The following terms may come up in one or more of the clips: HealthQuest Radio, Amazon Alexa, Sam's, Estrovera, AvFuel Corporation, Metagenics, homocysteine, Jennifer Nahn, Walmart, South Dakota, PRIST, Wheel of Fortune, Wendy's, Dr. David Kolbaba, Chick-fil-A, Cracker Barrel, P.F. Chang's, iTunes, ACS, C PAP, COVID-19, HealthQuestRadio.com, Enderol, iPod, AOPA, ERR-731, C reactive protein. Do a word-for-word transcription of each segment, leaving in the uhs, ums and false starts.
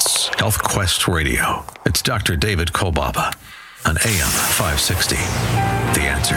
presents Health Quest Radio. It's Doctor David Kolbaba on A M five sixty. The Answer.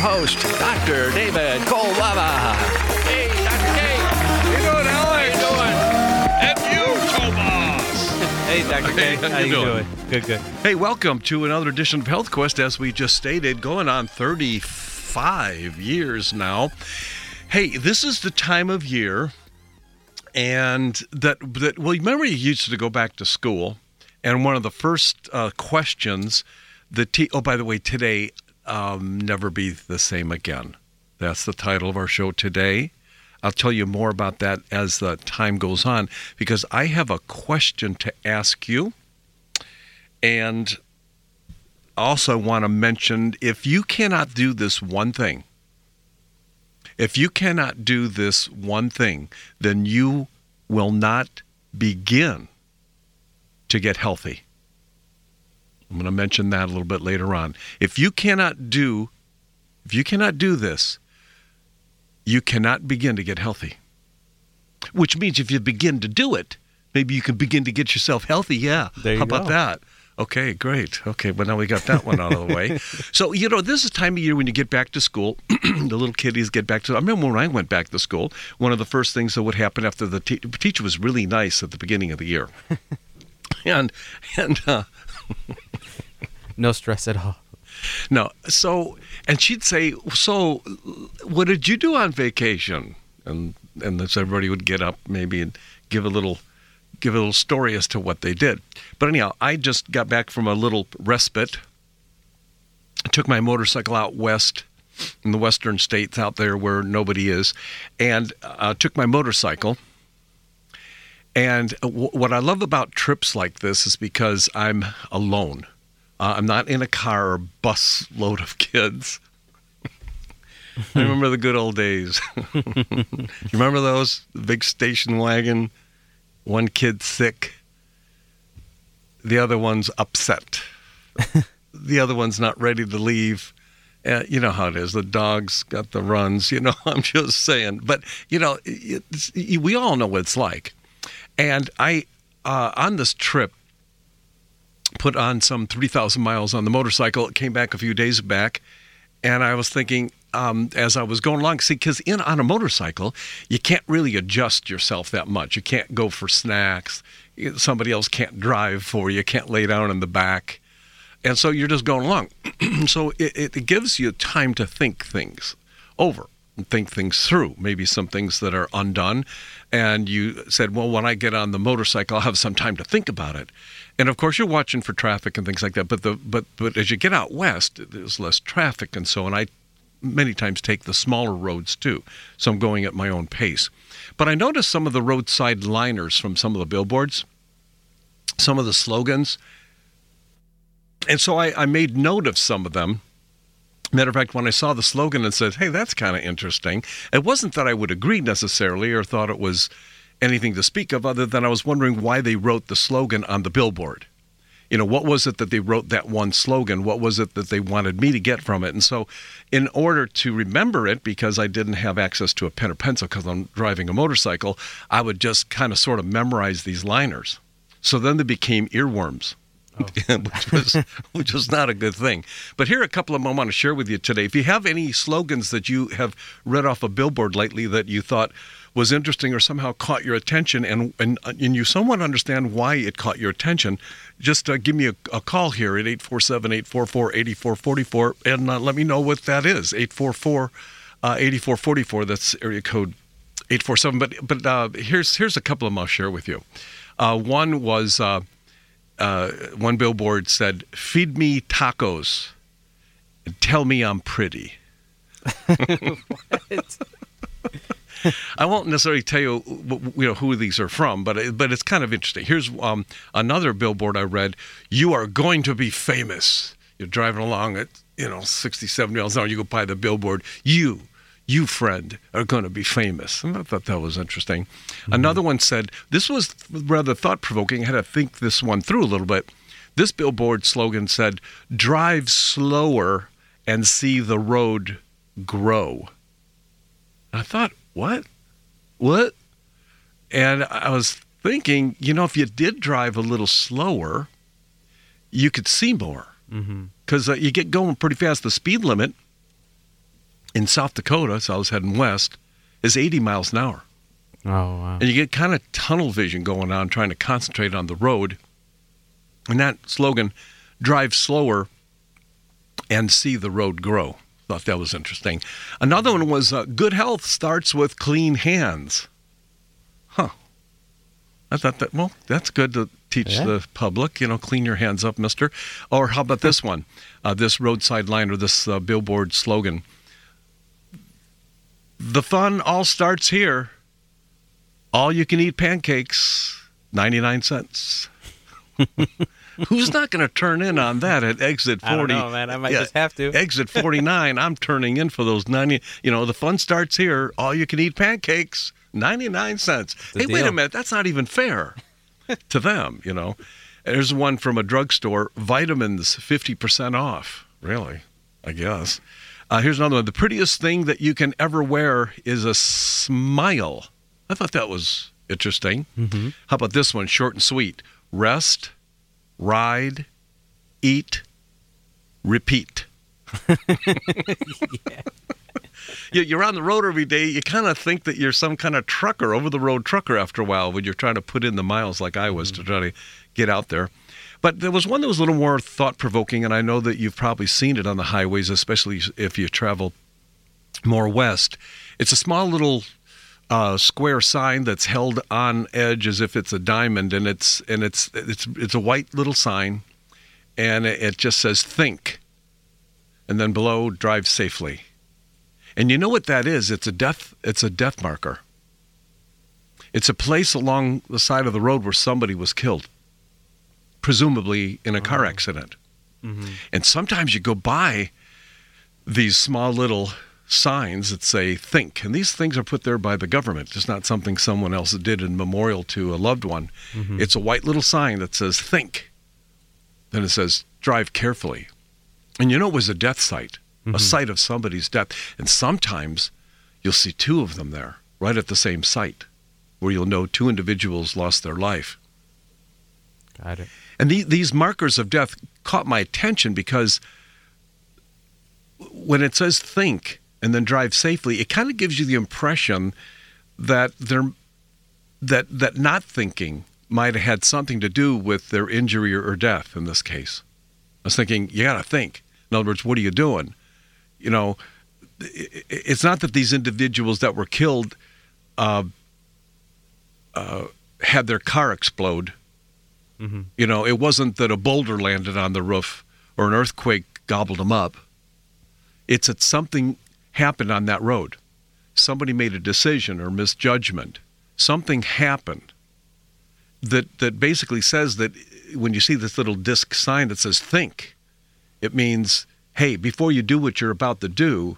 host, Doctor David Kolbaba. Hey, Doctor K. How you doing, Alex? How you doing? And you, Tomas. Hey, Doctor K. How, How you doing? doing? Good, good. Hey, welcome to another edition of Health Quest. As we just stated, going on thirty-five years now. Hey, this is the time of year, and that, that well, remember you used to go back to school, and one of the first uh, questions, the te- oh, by the way, today, um, never be the same again. That's the title of our show today. I'll tell you more about that as the time goes on, because I have a question to ask you, and also want to mention, if you cannot do this one thing, if you cannot do this one thing, then you will not begin to get healthy. I'm going to mention that a little bit later on. If you cannot do, if you cannot do this, you cannot begin to get healthy. Which means if you begin to do it, maybe you can begin to get yourself healthy. Yeah. There you How go. about that? Okay, great. Okay, well, now we got that one out of the way. So, you know, this is the time of year when you get back to school. The little kiddies get back to school. I remember when I went back to school, one of the first things that would happen after the te- teacher was really nice at the beginning of the year. and, and, uh, no stress at all. No. So, and she'd say, so, what did you do on vacation? And, and so everybody would get up maybe and give a little, give a little story as to what they did. But anyhow, I just got back from a little respite. I took my motorcycle out west in the western states out there where nobody is, and uh, took my motorcycle. And w- what I love about trips like this is because I'm alone. Uh, I'm not in a car or bus load of kids. I remember the good old days. You remember those? The big station wagon. One kid sick, the other one's upset, the other one's not ready to leave. Uh, you know how it is. The dog's got the runs, you know, I'm just saying. But, you know, it's, we all know what it's like. And I, uh, on this trip, put on some three thousand miles on the motorcycle. It came back a few days back, and I was thinking, Um, as I was going along, see, because in on a motorcycle, you can't really adjust yourself that much. You can't go for snacks. Somebody else can't drive for you. You can't lay down in the back. And so you're just going along. So it, it gives you time to think things over and think things through, maybe some things that are undone. And you said, well, when I get on the motorcycle, I'll have some time to think about it. And, of course, you're watching for traffic and things like that. But the but but as you get out west, there's less traffic and so on. I many times take the smaller roads too, so I'm going at my own pace. But I noticed some of the roadside liners from some of the billboards, some of the slogans, and so I, I made note of some of them. Matter of fact, when I saw the slogan and said, hey, that's kind of interesting, it wasn't that I would agree necessarily or thought it was anything to speak of, other than I was wondering why they wrote the slogan on the billboard. You know, what was it that they wrote that one slogan? What was it that they wanted me to get from it? And so in order to remember it, because I didn't have access to a pen or pencil because I'm driving a motorcycle, I would just kind of sort of memorize these liners. So then they became earworms. oh. which was which was not a good thing. But here are a couple of them I want to share with you today. If you have any slogans that you have read off a billboard lately that you thought was interesting or somehow caught your attention, and and, and you somewhat understand why it caught your attention, just uh, give me a, a call here at eight four seven, eight four four, eight four four four and uh, let me know what that is. eight four four, eight four four four, that's area code eight four seven. But but uh, here's here's a couple of them I'll share with you. Uh, one was, uh, uh, one billboard said, "Feed me tacos and tell me I'm pretty." What? I won't necessarily tell you, you know, who these are from, but but it's kind of interesting. Here's um, another billboard I read: "You are going to be famous." You're driving along at, you know, sixty, seventy miles an hour. You go by the billboard. You, you friend, are going to be famous. And I thought that was interesting. Mm-hmm. Another one said, this was rather thought-provoking. I had to think this one through a little bit. This billboard slogan said, "Drive slower and see the road grow." And I thought, What? What? And I was thinking, you know, if you did drive a little slower, you could see more. Because mm-hmm. uh, you get going pretty fast. The speed limit in South Dakota, so I was heading west, is eighty miles an hour. Oh, wow. And you get kind of tunnel vision going on, trying to concentrate on the road. And that slogan, "Drive slower and see the road grow." Thought that was interesting. Another one was, uh, "Good health starts with clean hands." Huh. I thought that, well, that's good to teach yeah. the public, you know, clean your hands up, mister. Or how about this one, uh, this roadside line or this uh, billboard slogan, "The fun all starts here. All you can eat pancakes, ninety-nine cents. Who's not going to turn in on that at exit forty? I don't know, man. I might yeah, just have to. Exit forty-nine, I'm turning in for those ninety. You know, the fun starts here. All you can eat pancakes, ninety-nine cents. Hey, deal. Wait a minute. That's not even fair to them, you know. There's one from a drugstore, "Vitamins fifty percent off." Really? I guess. Uh, here's another one. "The prettiest thing that you can ever wear is a smile." I thought that was interesting. Mm-hmm. How about this one? Short and sweet. "Rest, ride, eat, repeat." Yeah. You're on the road every day. You kind of think that you're some kind of trucker, over-the-road trucker after a while when you're trying to put in the miles like I was mm-hmm. to try to get out there. But there was one that was a little more thought-provoking, and I know that you've probably seen it on the highways, especially if you travel more west. It's a small little Uh, square sign that's held on edge as if it's a diamond, and it's and it's it's it's a white little sign, and it, it just says "Think," and then below, "Drive safely." And you know what that is? It's a death. It's a death marker. It's a place along the side of the road where somebody was killed, presumably in a oh. car accident. Mm-hmm. And sometimes you go by these small little signs that say "Think," and these things are put there by the government. It's not something someone else did in memorial to a loved one. Mm-hmm. It's a white little sign that says "Think," then it says "Drive carefully," and you know it was a death site, mm-hmm. a site of somebody's death. And sometimes you'll see two of them there, right at the same site, where you'll know two individuals lost their life. Got it. And the, these markers of death caught my attention because when it says "Think" and then "Drive safely," it kind of gives you the impression that they're, that that not thinking might have had something to do with their injury or, or death in this case. I was thinking, you got to think. In other words, what are you doing? You know, it, it's not that these individuals that were killed uh, uh, had their car explode. Mm-hmm. You know, it wasn't that a boulder landed on the roof or an earthquake gobbled them up. It's that something happened on that road. Somebody made a decision or misjudgment. Something happened that that basically says that when you see this little disc sign that says "Think," it means, hey, before you do what you're about to do,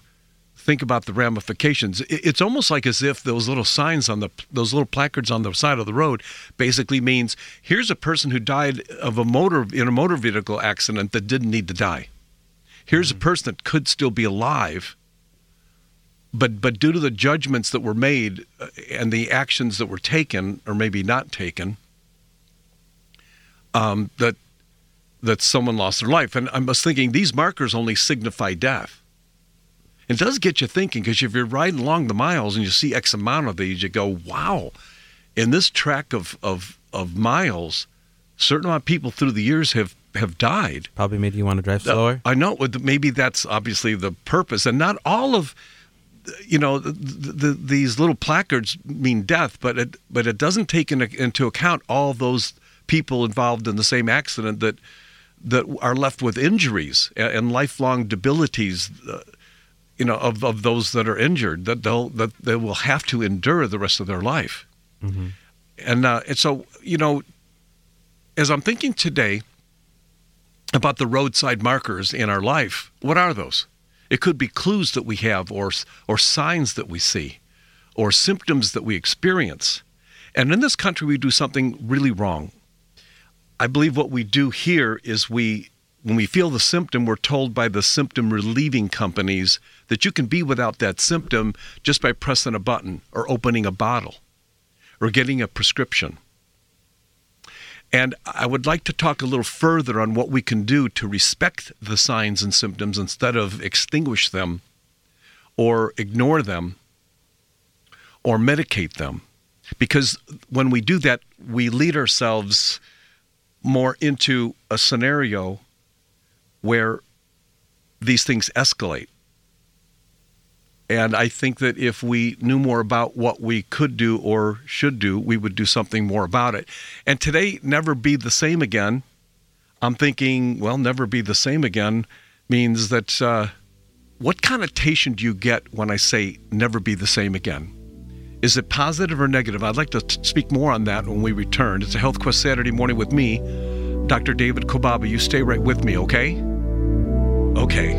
think about the ramifications. It's almost like as if those little signs on the, those little placards on the side of the road basically means, here's a person who died of a motor in a motor vehicle accident that didn't need to die. Here's mm-hmm. a person that could still be alive, But but due to the judgments that were made and the actions that were taken or maybe not taken, um, that that someone lost their life. And I was thinking, these markers only signify death. It does get you thinking, because if you're riding along the miles and you see X amount of these, you go, wow, in this track of, of, of miles, certain amount of people through the years have, have died. Probably made you want to drive slower. Uh, I know. Maybe that's obviously the purpose. And not all of, you know, the, the, these little placards mean death, but it, but it doesn't take in, into account all those people involved in the same accident that that are left with injuries and, and lifelong debilities, uh, you know, of, of those that are injured, that they'll that they will have to endure the rest of their life. Mm-hmm. And, uh, and so, you know, as I'm thinking today about the roadside markers in our life, what are those? It could be clues that we have, or or signs that we see, or symptoms that we experience. And in this country, we do something really wrong. I believe what we do here is we, when we feel the symptom, we're told by the symptom relieving companies that you can be without that symptom just by pressing a button, or opening a bottle, or getting a prescription. And I would like to talk a little further on what we can do to respect the signs and symptoms instead of extinguish them, or ignore them, or medicate them. Because when we do that, we lead ourselves more into a scenario where these things escalate. And I think that if we knew more about what we could do or should do, we would do something more about it. And today, never be the same again. I'm thinking, well, never be the same again means that uh, what connotation do you get when I say never be the same again? Is it positive or negative? I'd like to t- speak more on that when we return. It's a Health Quest Saturday morning with me, Doctor David Kolbaba. You stay right with me, okay? Okay.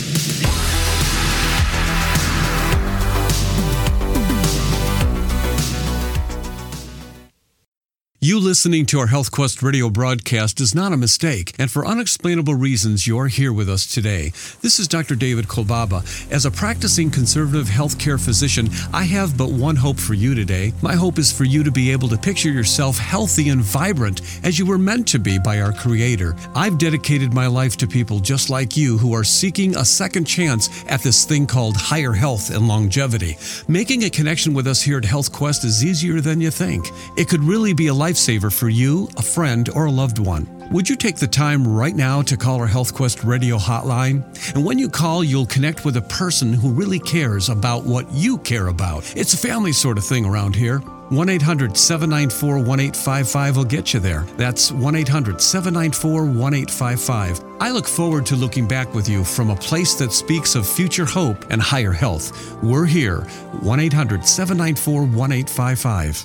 You listening to our HealthQuest Radio broadcast is not a mistake, and for unexplainable reasons, you're here with us today. This is Doctor David Kolbaba. As a practicing conservative healthcare physician, I have but one hope for you today. My hope is for you to be able to picture yourself healthy and vibrant as you were meant to be by our Creator. I've dedicated my life to people just like you who are seeking a second chance at this thing called higher health and longevity. Making a connection with us here at HealthQuest is easier than you think. It could really be a life saver for you, a friend, or a loved one. Would you take the time right now to call our HealthQuest Radio hotline? And when you call, you'll connect with a person who really cares about what you care about. It's a family sort of thing around here. one eight hundred seven nine four one eight five five will get you there. That's one eight hundred seven nine four one eight five five. I look forward to looking back with you from a place that speaks of future hope and higher health. We're here, one eight hundred seven nine four one eight five five.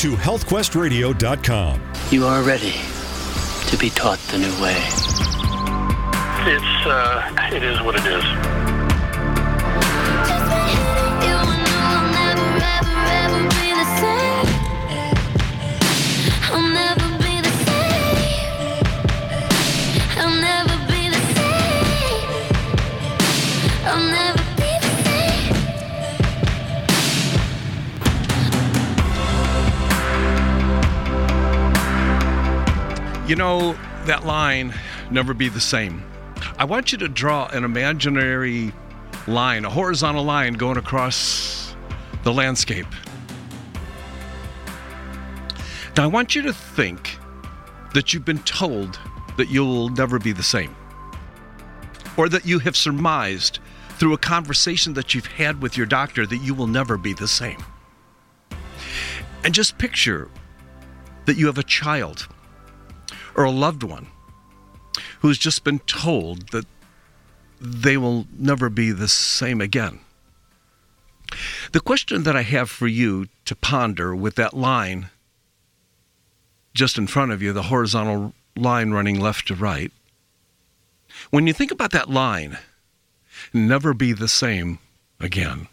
To health quest radio dot com. You are ready to be taught the new way. It's, uh, it is what it is. You know, that line, never be the same. I want you to draw an imaginary line, a horizontal line going across the landscape. Now, I want you to think that you've been told that you'll never be the same, or that you have surmised through a conversation that you've had with your doctor that you will never be the same. And just picture that you have a child or a loved one who's just been told that they will never be the same again. The question that I have for you to ponder with that line just in front of you, the horizontal line running left to right, when you think about that line, never be the same again,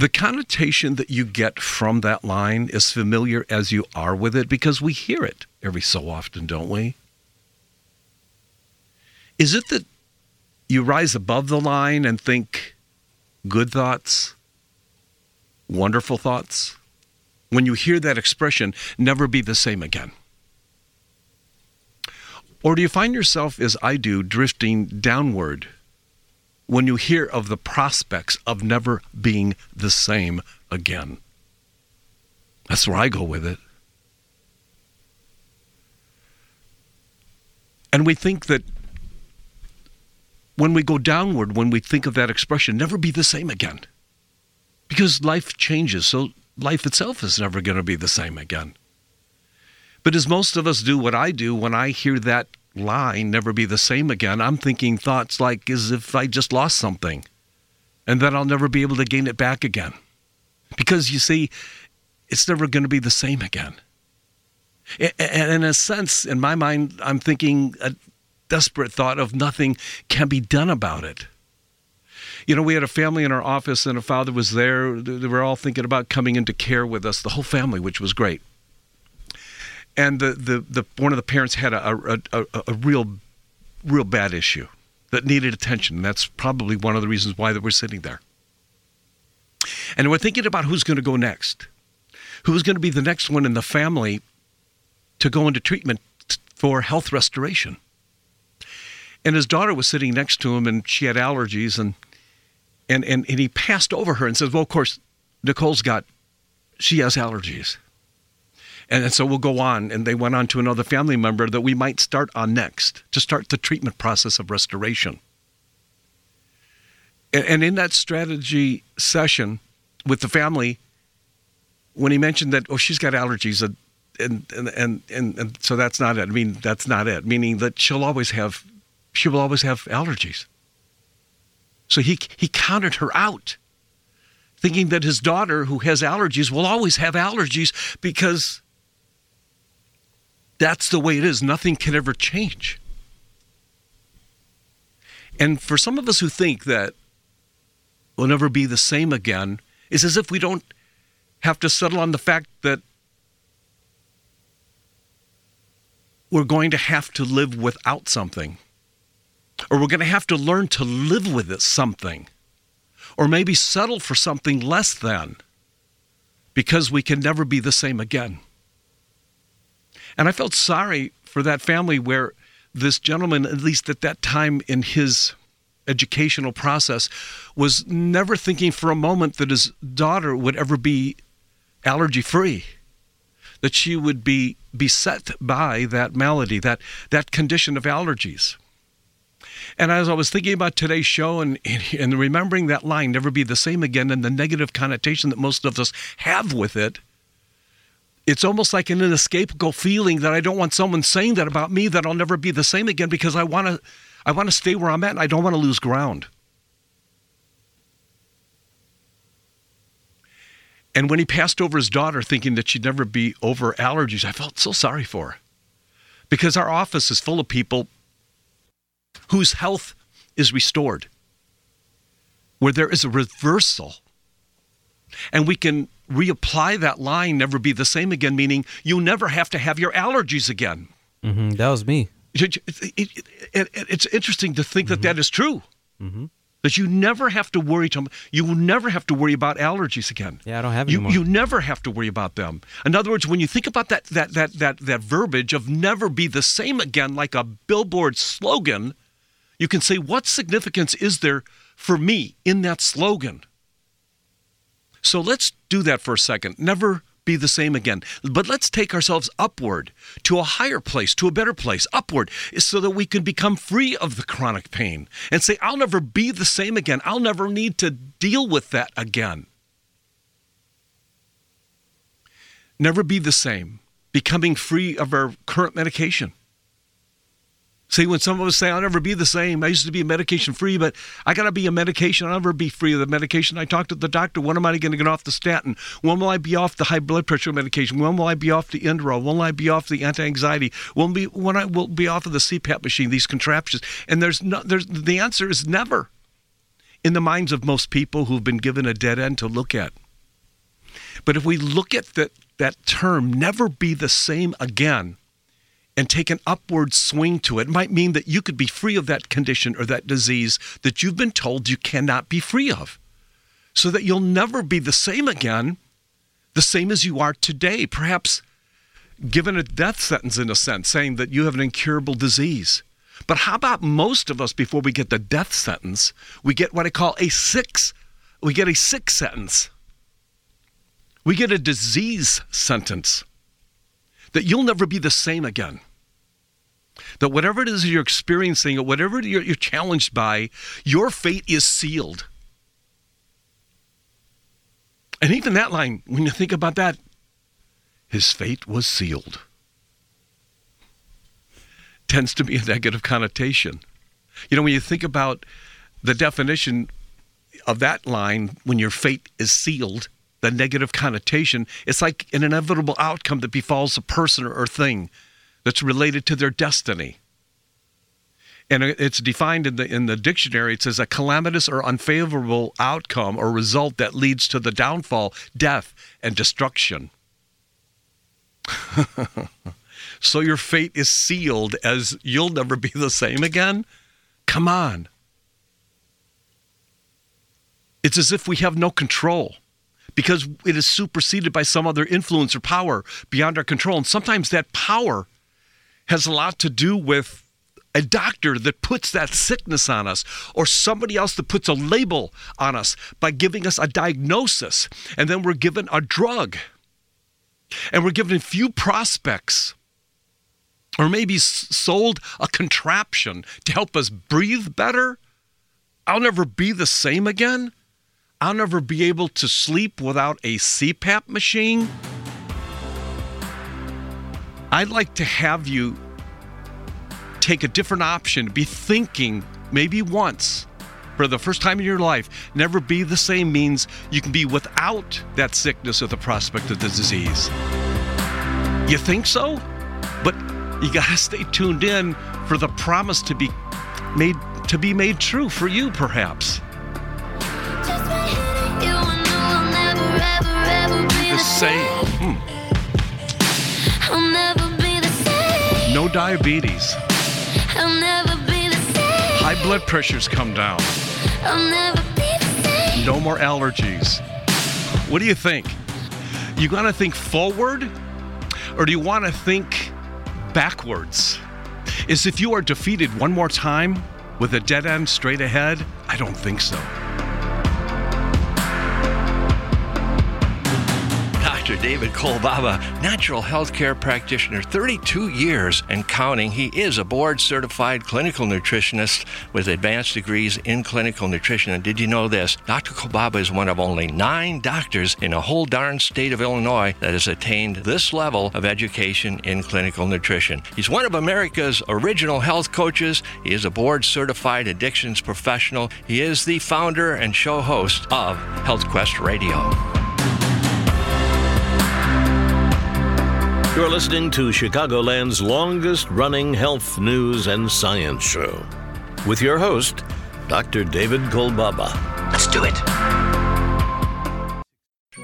the connotation that you get from that line is familiar as you are with it, because we hear it every so often, don't we? Is it that you rise above the line and think good thoughts, wonderful thoughts? When you hear that expression, never be the same again. Or do you find yourself, as I do, drifting downward when you hear of the prospects of never being the same again? That's where I go with it. And we think that when we go downward, when we think of that expression, never be the same again, because life changes, so life itself is never going to be the same again. But as most of us do what I do, when I hear that line, never be the same again, I'm thinking thoughts like, as if I just lost something, and then I'll never be able to gain it back again. Because, you see, it's never going to be the same again. And in a sense, in my mind, I'm thinking a desperate thought of nothing can be done about it. You know, we had a family in our office, and a father was there. They were all thinking about coming into care with us, the whole family, which was great. And the, the, the one of the parents had a, a, a, a real, real bad issue that needed attention. That's probably one of the reasons why that we're sitting there. And we're thinking about who's going to go next, who's going to be the next one in the family to go into treatment for health restoration. And his daughter was sitting next to him, and she had allergies, and and and, and he passed over her and says, well, of course, Nicole's got, she has allergies. And so we'll go on. And they went on to another family member that we might start on next to start the treatment process of restoration. And in that strategy session with the family, when he mentioned that, oh, she's got allergies, and and and and, and so that's not it. I mean, that's not it. Meaning that she'll always have, she will always have allergies. So he he counted her out, thinking that his daughter, who has allergies, will always have allergies because that's the way it is. Nothing can ever change. And for some of us who think that we'll never be the same again, it's as if we don't have to settle on the fact that we're going to have to live without something, or we're going to have to learn to live with it, something, or maybe settle for something less than, because we can never be the same again. And I felt sorry for that family where this gentleman, at least at that time in his educational process, was never thinking for a moment that his daughter would ever be allergy-free, that she would be beset by that malady, that, that condition of allergies. And as I was thinking about today's show and, and remembering that line, never be the same again, and the negative connotation that most of us have with it, it's almost like an inescapable feeling that I don't want someone saying that about me, that I'll never be the same again, because I want to I want to stay where I'm at, and I don't want to lose ground. And when he passed over his daughter thinking that she'd never be over allergies, I felt so sorry for her, because our office is full of people whose health is restored, where there is a reversal. And we can reapply that line, never be the same again, meaning you never have to have your allergies again. Mm-hmm. That was me. It, it, it, it, it's interesting to think mm-hmm. that that is true, mm-hmm. that you never have to worry. To, you will never have to worry about allergies again. Yeah, I don't have any you, more. You never have to worry about them. In other words, when you think about that that that that that verbiage of never be the same again, like a billboard slogan, you can say, what significance is there for me in that slogan? So let's do that for a second. Never be the same again. But let's take ourselves upward to a higher place, to a better place, upward, so that we can become free of the chronic pain and say, I'll never be the same again. I'll never need to deal with that again. Never be the same. Becoming free of our current medication. See, when some of us say, I'll never be the same, I used to be medication-free, but I got to be a medication, I'll never be free of the medication. I talked to the doctor, when am I going to get off the statin? When will I be off the high blood pressure medication? When will I be off the Enderol? When will I be off the anti-anxiety? When, be, when I will be off of the C PAP machine, these contraptions? And there's no, there's the answer is never. in the minds of most people who've been given a dead end to look at. But if we look at that, that term, never be the same again, and take an upward swing to it, it might mean that you could be free of that condition or that disease that you've been told you cannot be free of, so that you'll never be the same again, the same as you are today, perhaps given a death sentence in a sense, saying that you have an incurable disease. But how about most of us, before we get the death sentence, we get what I call a six, we get a sick sentence. We get a disease sentence that you'll never be the same again. That whatever it is you're experiencing or whatever you're, you're challenged by, your fate is sealed. And even that line, when you think about that, his fate was sealed, tends to be a negative connotation. You know, when you think about the definition of that line, when your fate is sealed, the negative connotation, it's like an inevitable outcome that befalls a person or thing that's related to their destiny. And it's defined in the in the dictionary, it says a calamitous or unfavorable outcome or result that leads to the downfall, death, and destruction. So your fate is sealed as you'll never be the same again? Come on. It's as if we have no control, because it is superseded by some other influence or power beyond our control. And sometimes that power has a lot to do with a doctor that puts that sickness on us, or somebody else that puts a label on us by giving us a diagnosis. And then we're given a drug, and we're given few prospects, or maybe sold a contraption to help us breathe better. I'll never be the same again. I'll never be able to sleep without a C PAP machine. I'd like to have you take a different option, be thinking maybe once for the first time in your life. Never be the same means you can be without that sickness or the prospect of the disease. You think so? But you gotta stay tuned in for the promise to be made, to be made true for you, perhaps. The same. Hmm. I'll never be the same. No diabetes. I'll never be the same. High blood pressures come down. I'll never be the same. No more allergies. What do you think? You gonna think forward, or do you want to think backwards? Is if you are defeated one more time with a dead end straight ahead? I don't think so. Doctor David Kolbaba, natural health care practitioner, thirty-two years and counting. He is a board-certified clinical nutritionist with advanced degrees in clinical nutrition. And did you know this? Doctor Kolbaba is one of only nine doctors in a whole darn state of Illinois that has attained this level of education in clinical nutrition. He's one of America's original health coaches. He is a board-certified addictions professional. He is the founder and show host of HealthQuest Radio. You're listening to Chicagoland's longest-running health news and science show with your host, Doctor David Kolbaba. Let's do it.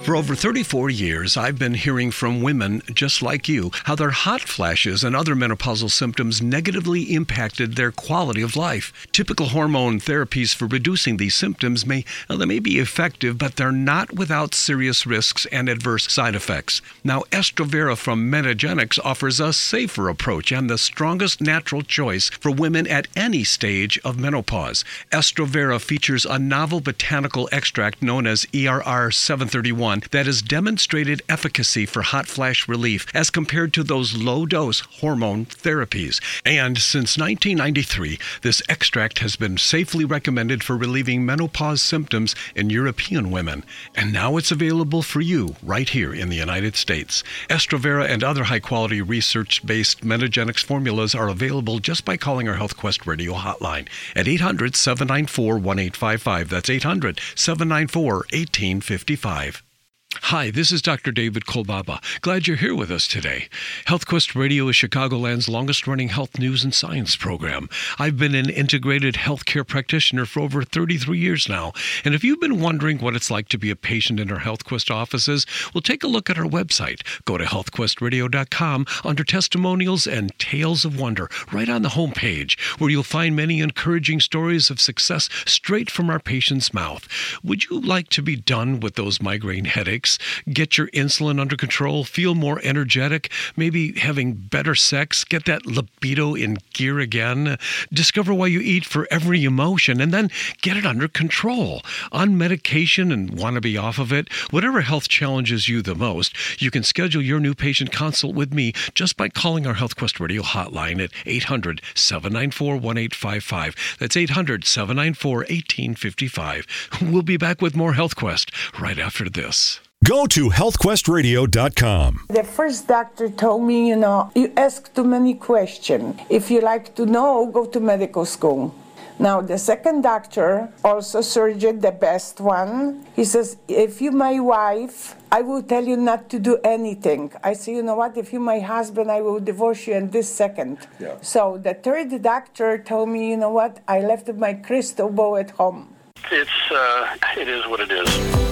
For over thirty-four years, I've been hearing from women just like you how their hot flashes and other menopausal symptoms negatively impacted their quality of life. Typical hormone therapies for reducing these symptoms may, well, they may be effective, but they're not without serious risks and adverse side effects. Now, Estrovera from Metagenics offers a safer approach and the strongest natural choice for women at any stage of menopause. Estrovera features a novel botanical extract known as E R R seven thirty-one that has demonstrated efficacy for hot flash relief as compared to those low-dose hormone therapies. And since nineteen ninety-three, this extract has been safely recommended for relieving menopause symptoms in European women. And now it's available for you right here in the United States. Estrovera and other high-quality research-based Metagenics formulas are available just by calling our HealthQuest Radio hotline at eight hundred, seven nine four, one eight five five. That's eight hundred, seven nine four, one eight five five. Hi, this is Doctor David Kolbaba. Glad you're here with us today. HealthQuest Radio is Chicagoland's longest-running health news and science program. I've been an integrated healthcare practitioner for over thirty-three years now. And if you've been wondering what it's like to be a patient in our HealthQuest offices, well, take a look at our website. Go to health quest radio dot com under Testimonials and Tales of Wonder, right on the homepage, where you'll find many encouraging stories of success straight from our patient's mouth. Would you like to be done with those migraine headaches? Get your insulin under control, feel more energetic, maybe having better sex, get that libido in gear again, discover why you eat for every emotion, and then get it under control. On medication and want to be off of it, whatever health challenges you the most, you can schedule your new patient consult with me just by calling our HealthQuest Radio hotline at eight hundred, seven nine four, one eight five five. That's eight hundred, seven nine four, one eight five five. We'll be back with more HealthQuest right after this. Go to health quest radio dot com. The first doctor told me, you know, you ask too many questions. If you like to know, go to medical school. Now, the second doctor, also surgeon, the best one, he says, if you're my wife, I will tell you not to do anything. I say, you know what, if you're my husband, I will divorce you in this second. Yeah. So the third doctor told me, you know what, I left my crystal ball at home. It's, uh, it is what it is.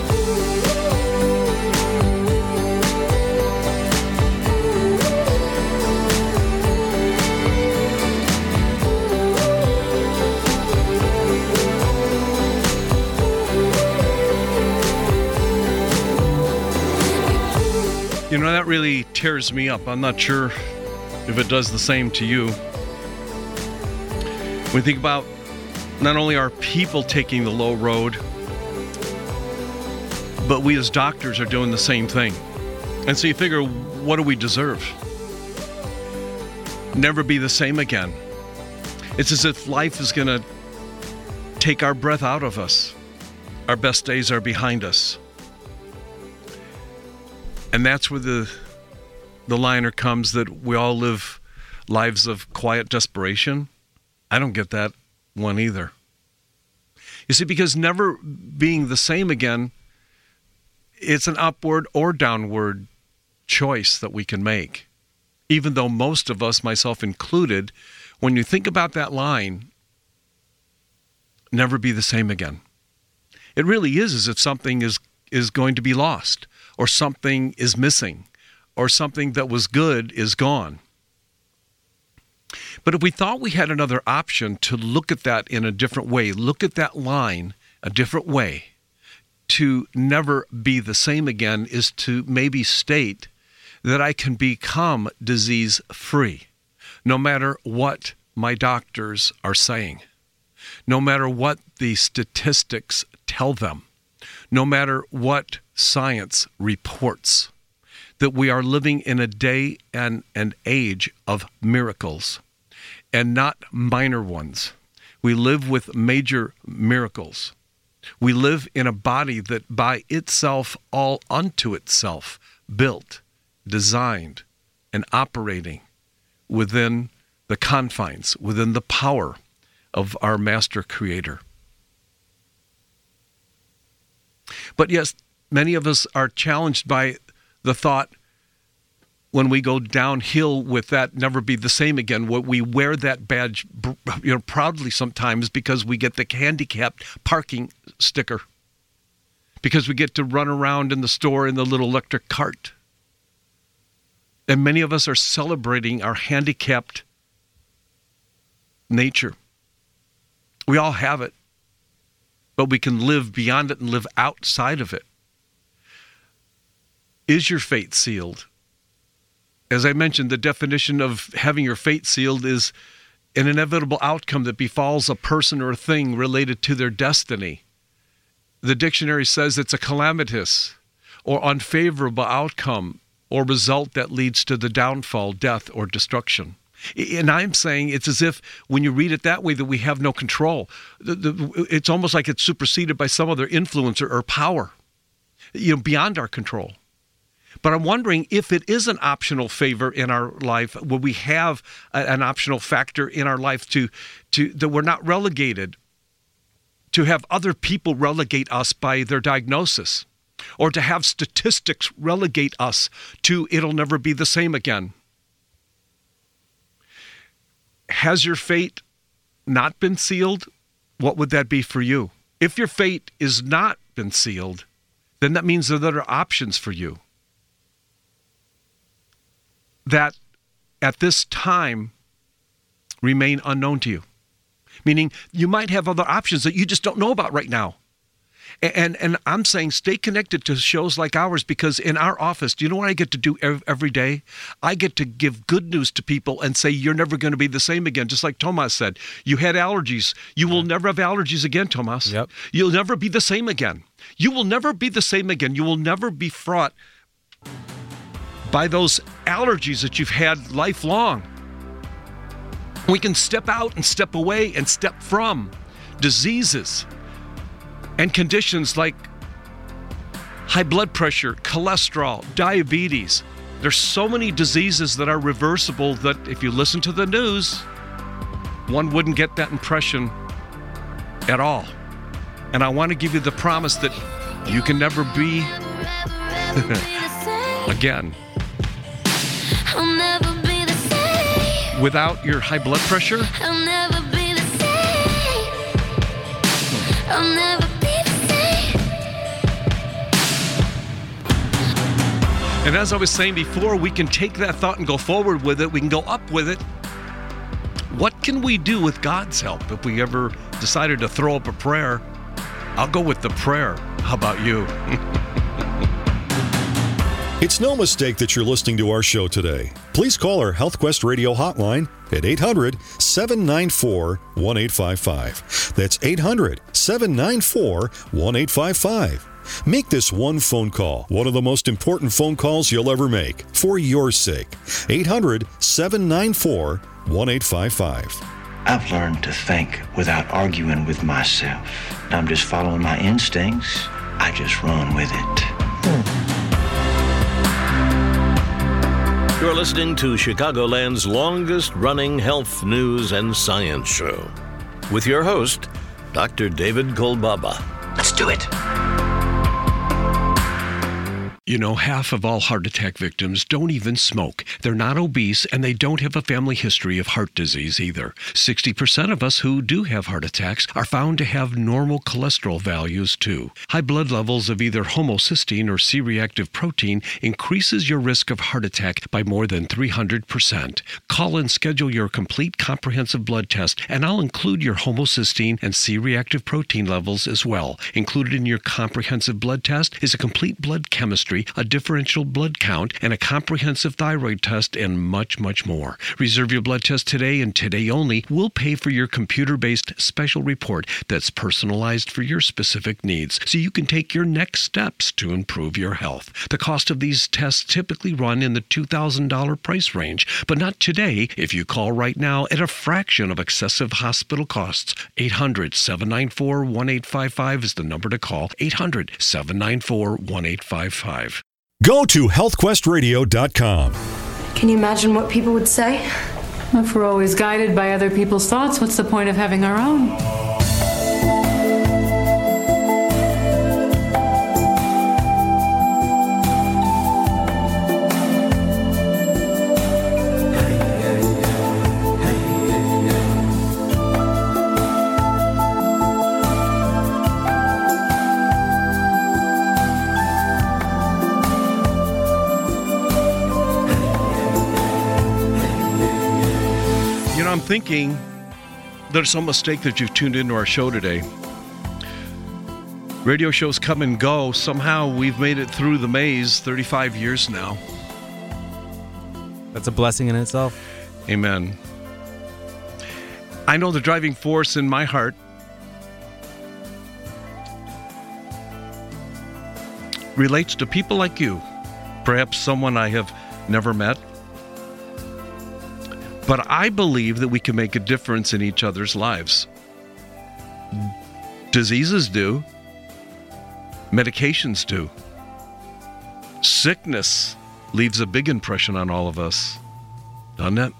You know, that really tears me up. I'm not sure if it does the same to you. When you think about not only are people taking the low road, but we as doctors are doing the same thing. And so you figure, what do we deserve? Never be the same again. It's as if life is going to take our breath out of us. Our best days are behind us. And that's where the the liner comes that we all live lives of quiet desperation. I don't get that one either. You see, because never being the same again, it's an upward or downward choice that we can make. Even though most of us, myself included, when you think about that line, never be the same again. It really is as if something is, is going to be lost, or something is missing, or something that was good is gone. But if we thought we had another option to look at that in a different way, look at that line a different way, to never be the same again is to maybe state that I can become disease-free, no matter what my doctors are saying, no matter what the statistics tell them, no matter what science reports, that we are living in a day and an age of miracles, and not minor ones. We live with major miracles. We live in a body that by itself, all unto itself, built, designed, and operating within the confines, within the power of our master creator. But yes, many of us are challenged by the thought when we go downhill with that never be the same again. We wear that badge, you know, proudly sometimes because we get the handicapped parking sticker, because we get to run around in the store in the little electric cart. And many of us are celebrating our handicapped nature. We all have it, but we can live beyond it and live outside of it. Is your fate sealed? As I mentioned, the definition of having your fate sealed is an inevitable outcome that befalls a person or a thing related to their destiny. The dictionary says it's a calamitous or unfavorable outcome or result that leads to the downfall, death, or destruction. And I'm saying it's as if when you read it that way that we have no control. It's almost like it's superseded by some other influence or power, you know, beyond our control. But I'm wondering if it is an optional favor in our life. Will we have a, an optional factor in our life to, to that we're not relegated, to have other people relegate us by their diagnosis, or to have statistics relegate us to it'll never be the same again. Has your fate not been sealed? What would that be for you? If your fate is not been sealed, then that means that there are options for you. That at this time remain unknown to you. Meaning you might have other options that you just don't know about right now. And and I'm saying stay connected to shows like ours, because in our office, do you know what I get to do every day? I get to give good news to people and say, you're never going to be the same again. Just like Tomas said, you had allergies. You will never have allergies again, Tomas. Yep. You'll never be the same again. You will never be the same again. You will never be fraught by those allergies that you've had lifelong. We can step out and step away and step from diseases and conditions like high blood pressure, cholesterol, diabetes. There's so many diseases that are reversible that if you listen to the news, one wouldn't get that impression at all. And I want to give you the promise that you can never be again. I'll never be the same. Without your high blood pressure, I'll never be the same. I'll never And as I was saying before, we can take that thought and go forward with it. We can go up with it. What can we do with God's help if we ever decided to throw up a prayer? I'll go with the prayer. How about you? It's no mistake that you're listening to our show today. Please call our HealthQuest Radio hotline at eight hundred, seven nine four, one eight five five. That's eight hundred, seven nine four, one eight five five. Make this one phone call one of the most important phone calls you'll ever make, for your sake. eight hundred, seven nine four, one eight five five. I've learned to think without arguing with myself. I'm just following my instincts. I just run with it. You're listening to Chicagoland's longest-running health news and science show with your host, Doctor David Kolbaba. Let's do it. You know, half of all heart attack victims don't even smoke. They're not obese, and they don't have a family history of heart disease either. sixty percent of us who do have heart attacks are found to have normal cholesterol values, too. High blood levels of either homocysteine or C reactive protein increases your risk of heart attack by more than three hundred percent. Call and schedule your complete comprehensive blood test, and I'll include your homocysteine and C reactive protein levels as well. Included in your comprehensive blood test is a complete blood chemistry, a differential blood count, and a comprehensive thyroid test, and much, much more. Reserve your blood test today, and today only. We'll pay for your computer-based special report that's personalized for your specific needs, so you can take your next steps to improve your health. The cost of these tests typically run in the two thousand dollars price range, but not today if you call right now at a fraction of excessive hospital costs. eight hundred, seven nine four, one eight five five is the number to call. eight hundred, seven nine four, one eight five five. Go to health quest radio dot com. Can you imagine what people would say? If we're always guided by other people's thoughts, what's the point of having our own? I'm thinking there's some mistake that you've tuned into our show today. Radio shows come and go. Somehow we've made it through the maze thirty-five years now. That's a blessing in itself. Amen. I know the driving force in my heart relates to people like you, perhaps someone I have never met. But I believe that we can make a difference in each other's lives. Diseases do. Medications do. Sickness leaves a big impression on all of us, doesn't it?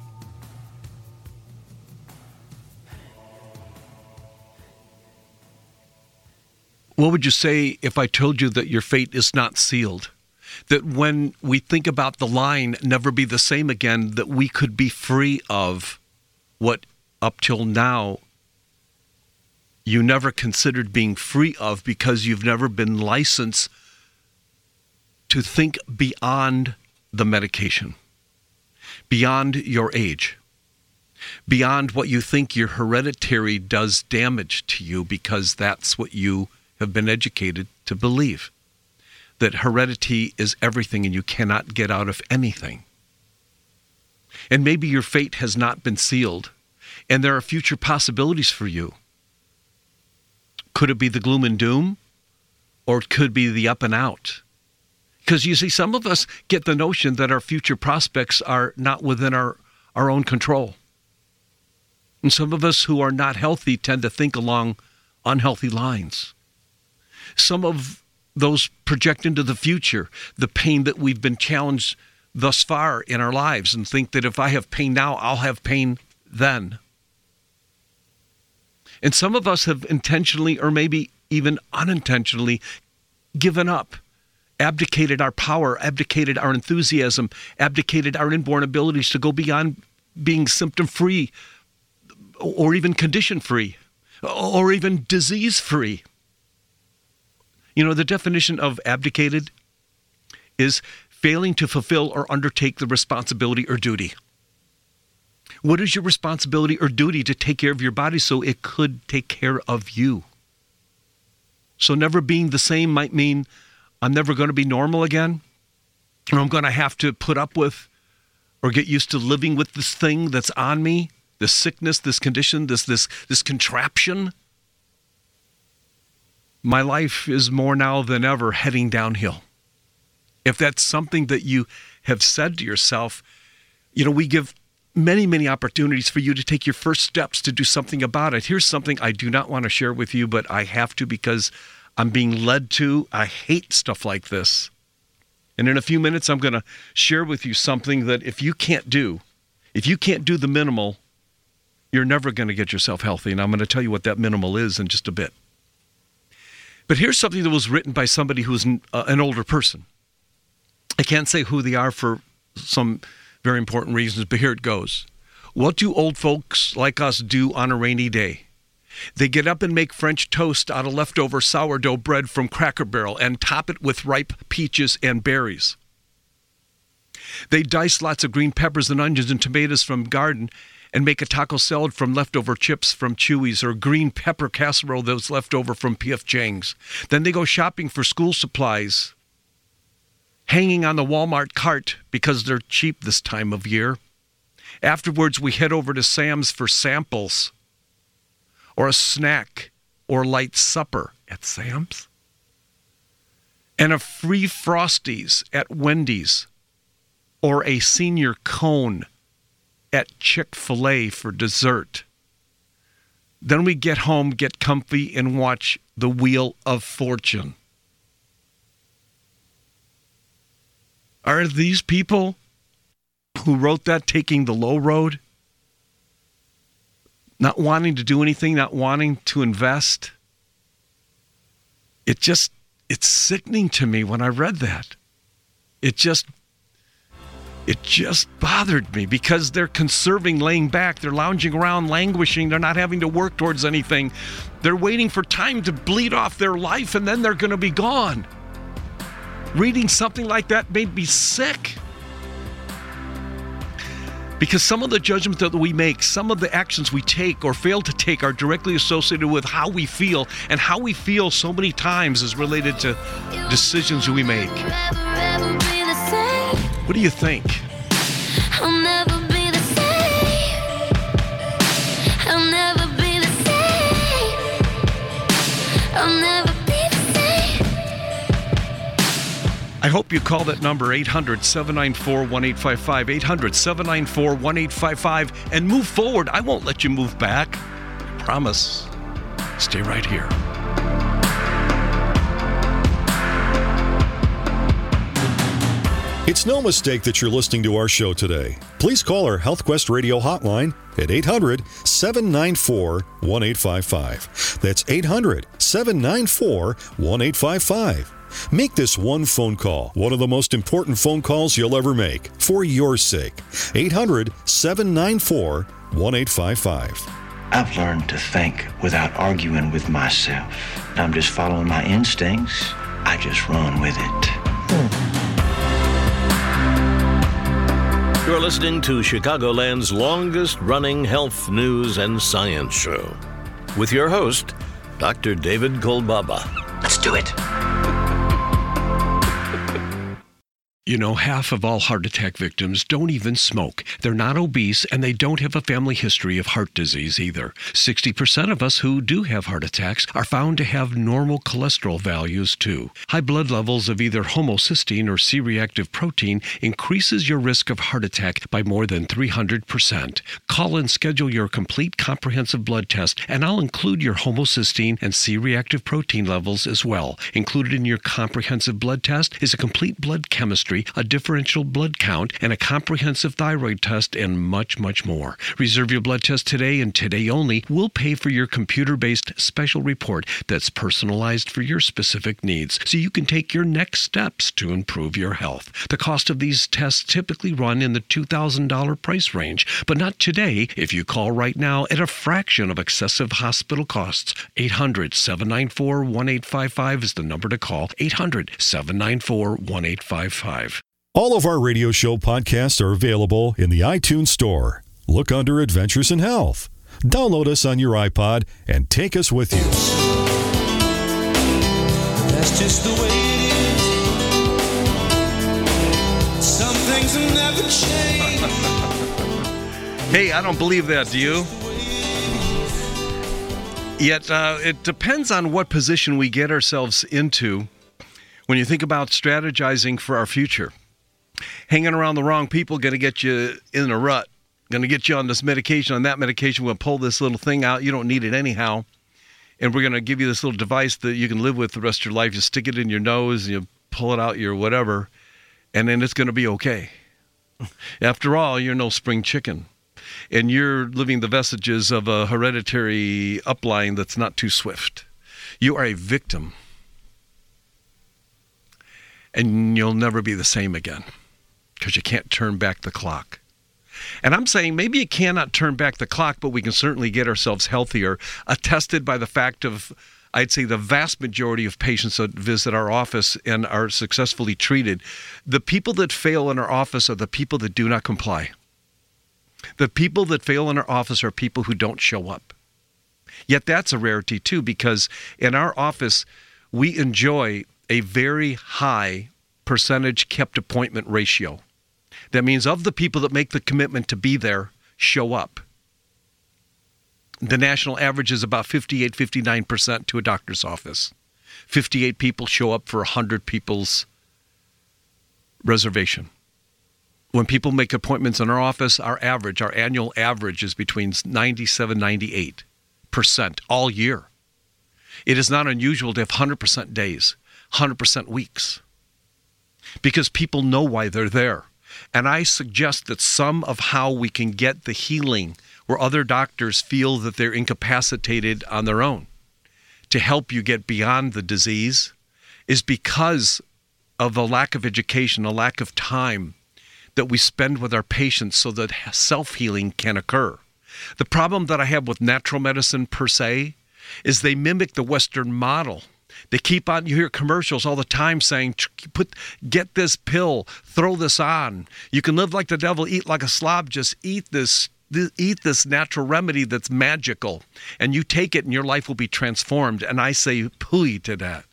What would you say if I told you that your fate is not sealed? That when we think about the line, never be the same again, that we could be free of what up till now you never considered being free of because you've never been licensed to think beyond the medication, beyond your age, beyond what you think your hereditary does damage to you, because that's what you have been educated to believe, that heredity is everything and you cannot get out of anything. And maybe your fate has not been sealed, and there are future possibilities for you. Could it be the gloom and doom, or it could be the up and out? Because you see, some of us get the notion that our future prospects are not within our, our own control. And some of us who are not healthy tend to think along unhealthy lines. Some of those project into the future the pain that we've been challenged thus far in our lives and think that if I have pain now, I'll have pain then. And some of us have intentionally or maybe even unintentionally given up, abdicated our power, abdicated our enthusiasm, abdicated our inborn abilities to go beyond being symptom-free or even condition-free or even disease-free. You know, the definition of abdicated is failing to fulfill or undertake the responsibility or duty. What is your responsibility or duty? To take care of your body so it could take care of you? So never being the same might mean I'm never going to be normal again, or I'm going to have to put up with or get used to living with this thing that's on me, this sickness, this condition, this this this contraption. My life is more now than ever heading downhill. If that's something that you have said to yourself, you know, we give many, many opportunities for you to take your first steps to do something about it. Here's something I do not want to share with you, but I have to because I'm being led to. I hate stuff like this. And in a few minutes, I'm going to share with you something that if you can't do, if you can't do the minimal, you're never going to get yourself healthy. And I'm going to tell you what that minimal is in just a bit. But here's something that was written by somebody who's an, uh, an older person. I can't say who they are for some very important reasons, but here it goes. What do old folks like us do on a rainy day? They get up and make French toast out of leftover sourdough bread from Cracker Barrel and top it with ripe peaches and berries. They dice lots of green peppers and onions and tomatoes from garden and make a taco salad from leftover chips from Chewy's or green pepper casserole that was left over from P F Chang's. Then they go shopping for school supplies, hanging on the Walmart cart because they're cheap this time of year. Afterwards, we head over to Sam's for samples or a snack or light supper at Sam's and a free Frosties at Wendy's or a senior cone at Chick-fil-A for dessert. Then we get home, get comfy, and watch the Wheel of Fortune. Are these people who wrote that taking the low road? Not wanting to do anything, not wanting to invest? It just, it's sickening to me when I read that. It just It just bothered me because they're conserving, laying back. They're lounging around, languishing. They're not having to work towards anything. They're waiting for time to bleed off their life, and then they're going to be gone. Reading something like that made me sick. Because some of the judgments that we make, some of the actions we take or fail to take are directly associated with how we feel, and how we feel so many times is related to decisions we make. What do you think? I'll never be the same. I'll never be the same. I'll never be the same. I hope you call that number eight hundred, seven nine four, one eight five five, eight hundred, seven nine four, one eight five five, and move forward. I won't let you move back. I promise. Stay right here. It's no mistake that you're listening to our show today. Please call our HealthQuest Radio hotline at eight hundred, seven nine four, one eight five five. That's eight hundred, seven nine four, one eight five five. Make this one phone call one of the most important phone calls you'll ever make, for your sake. eight hundred, seven nine four, one eight five five. I've learned to think without arguing with myself. I'm just following my instincts. I just run with it. Hmm. You're listening to Chicagoland's longest-running health news and science show with your host, Doctor David Kolbaba. Let's do it. You know, half of all heart attack victims don't even smoke. They're not obese, and they don't have a family history of heart disease either. sixty percent of us who do have heart attacks are found to have normal cholesterol values too. High blood levels of either homocysteine or C reactive protein increases your risk of heart attack by more than three hundred percent. Call and schedule your complete comprehensive blood test, and I'll include your homocysteine and C reactive protein levels as well. Included in your comprehensive blood test is a complete blood chemistry, a differential blood count, and a comprehensive thyroid test, and much, much more. Reserve your blood test today, and today only. We'll pay for your computer-based special report that's personalized for your specific needs, so you can take your next steps to improve your health. The cost of these tests typically run in the two thousand dollars price range, but not today if you call right now at a fraction of excessive hospital costs. eight hundred, seven nine four, one eight five five is the number to call. eight hundred, seven nine four, one eight five five. All of our radio show podcasts are available in the iTunes store. Look under Adventures in Health. Download us on your iPod and take us with you. That's just the way it is. Some things will never change. Hey, I don't believe that, do you? Yet, uh, it depends on what position we get ourselves into when you think about strategizing for our future. Hanging around the wrong people going to get you in a rut, going to get you on this medication, on that medication. We'll pull this little thing out. You don't need it anyhow. And we're going to give you this little device that you can live with the rest of your life. You stick it in your nose, and you pull it out your whatever, and then it's going to be okay. After all, you're no spring chicken, and you're living the vestiges of a hereditary upline that's not too swift. You are a victim, and you'll never be the same again, because you can't turn back the clock. And I'm saying maybe you cannot turn back the clock, but we can certainly get ourselves healthier, attested by the fact of, I'd say, the vast majority of patients that visit our office and are successfully treated. The people that fail in our office are the people that do not comply. The people that fail in our office are people who don't show up. Yet that's a rarity too, because in our office, we enjoy a very high percentage kept appointment ratio. That means of the people that make the commitment to be there, show up. The national average is about fifty-eight, fifty-nine percent to a doctor's office. fifty-eight people show up for one hundred people's reservation. When people make appointments in our office, our average, our annual average is between ninety-seven, ninety-eight percent all year. It is not unusual to have one hundred percent days, one hundred percent weeks, because people know why they're there. And I suggest that some of how we can get the healing where other doctors feel that they're incapacitated on their own to help you get beyond the disease is because of a lack of education, a lack of time that we spend with our patients so that self-healing can occur. The problem that I have with natural medicine per se is they mimic the Western model. They keep on, you hear commercials all the time saying, "Put, get this pill, throw this on. You can live like the devil, eat like a slob, just eat this, th- eat this natural remedy that's magical. And you take it and your life will be transformed." And I say pooey to that.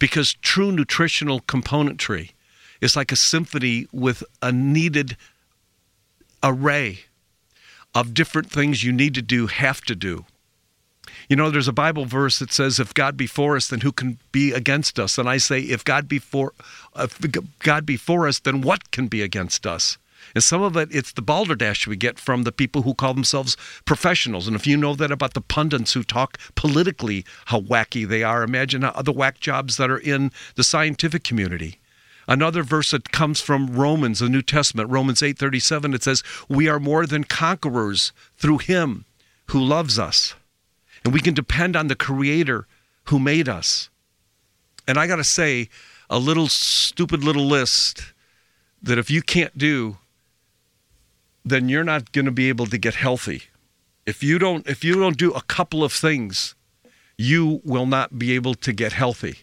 Because true nutritional componentry is like a symphony with a needed array of different things you need to do, have to do. You know, there's a Bible verse that says, if God be for us, then who can be against us? And I say, if God be for, if God be for us, then what can be against us? And some of it, it's the balderdash we get from the people who call themselves professionals. And if you know that about the pundits who talk politically, how wacky they are, imagine how other whack jobs that are in the scientific community. Another verse that comes from Romans, the New Testament, Romans eight thirty-seven, it says, we are more than conquerors through him who loves us. And we can depend on the Creator who made us. And I got to say, a little stupid little list that if you can't do, then you're not going to be able to get healthy. If you don't, if you don't do a couple of things, you will not be able to get healthy.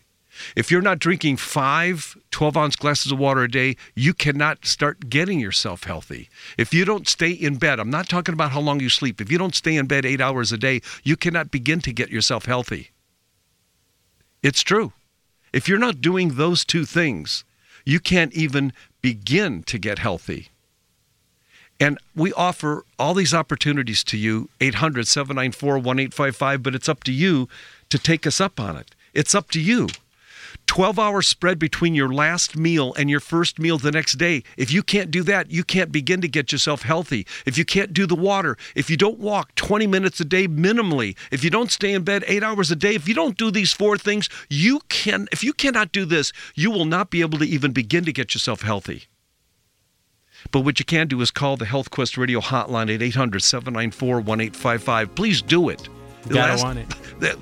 If you're not drinking five twelve-ounce glasses of water a day, you cannot start getting yourself healthy. If you don't stay in bed, I'm not talking about how long you sleep. If you don't stay in bed eight hours a day, you cannot begin to get yourself healthy. It's true. If you're not doing those two things, you can't even begin to get healthy. And we offer all these opportunities to you, eight hundred, seven nine four, one eight five five, but it's up to you to take us up on it. It's up to you. twelve-hour spread between your last meal and your first meal the next day. If you can't do that, you can't begin to get yourself healthy. If you can't do the water, if you don't walk twenty minutes a day minimally, if you don't stay in bed eight hours a day, if you don't do these four things, you can. If you cannot do this, you will not be able to even begin to get yourself healthy. But what you can do is call the HealthQuest Radio hotline at eight hundred, seven nine four, one eight five five. Please do it. Gotta last, want it. The,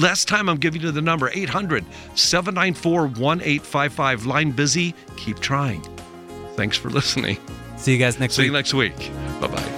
last time I'm giving you the number, eight hundred, seven nine four, one eight five five. Line busy. Keep trying. Thanks for listening. See you guys next See week. See you next week. Bye-bye.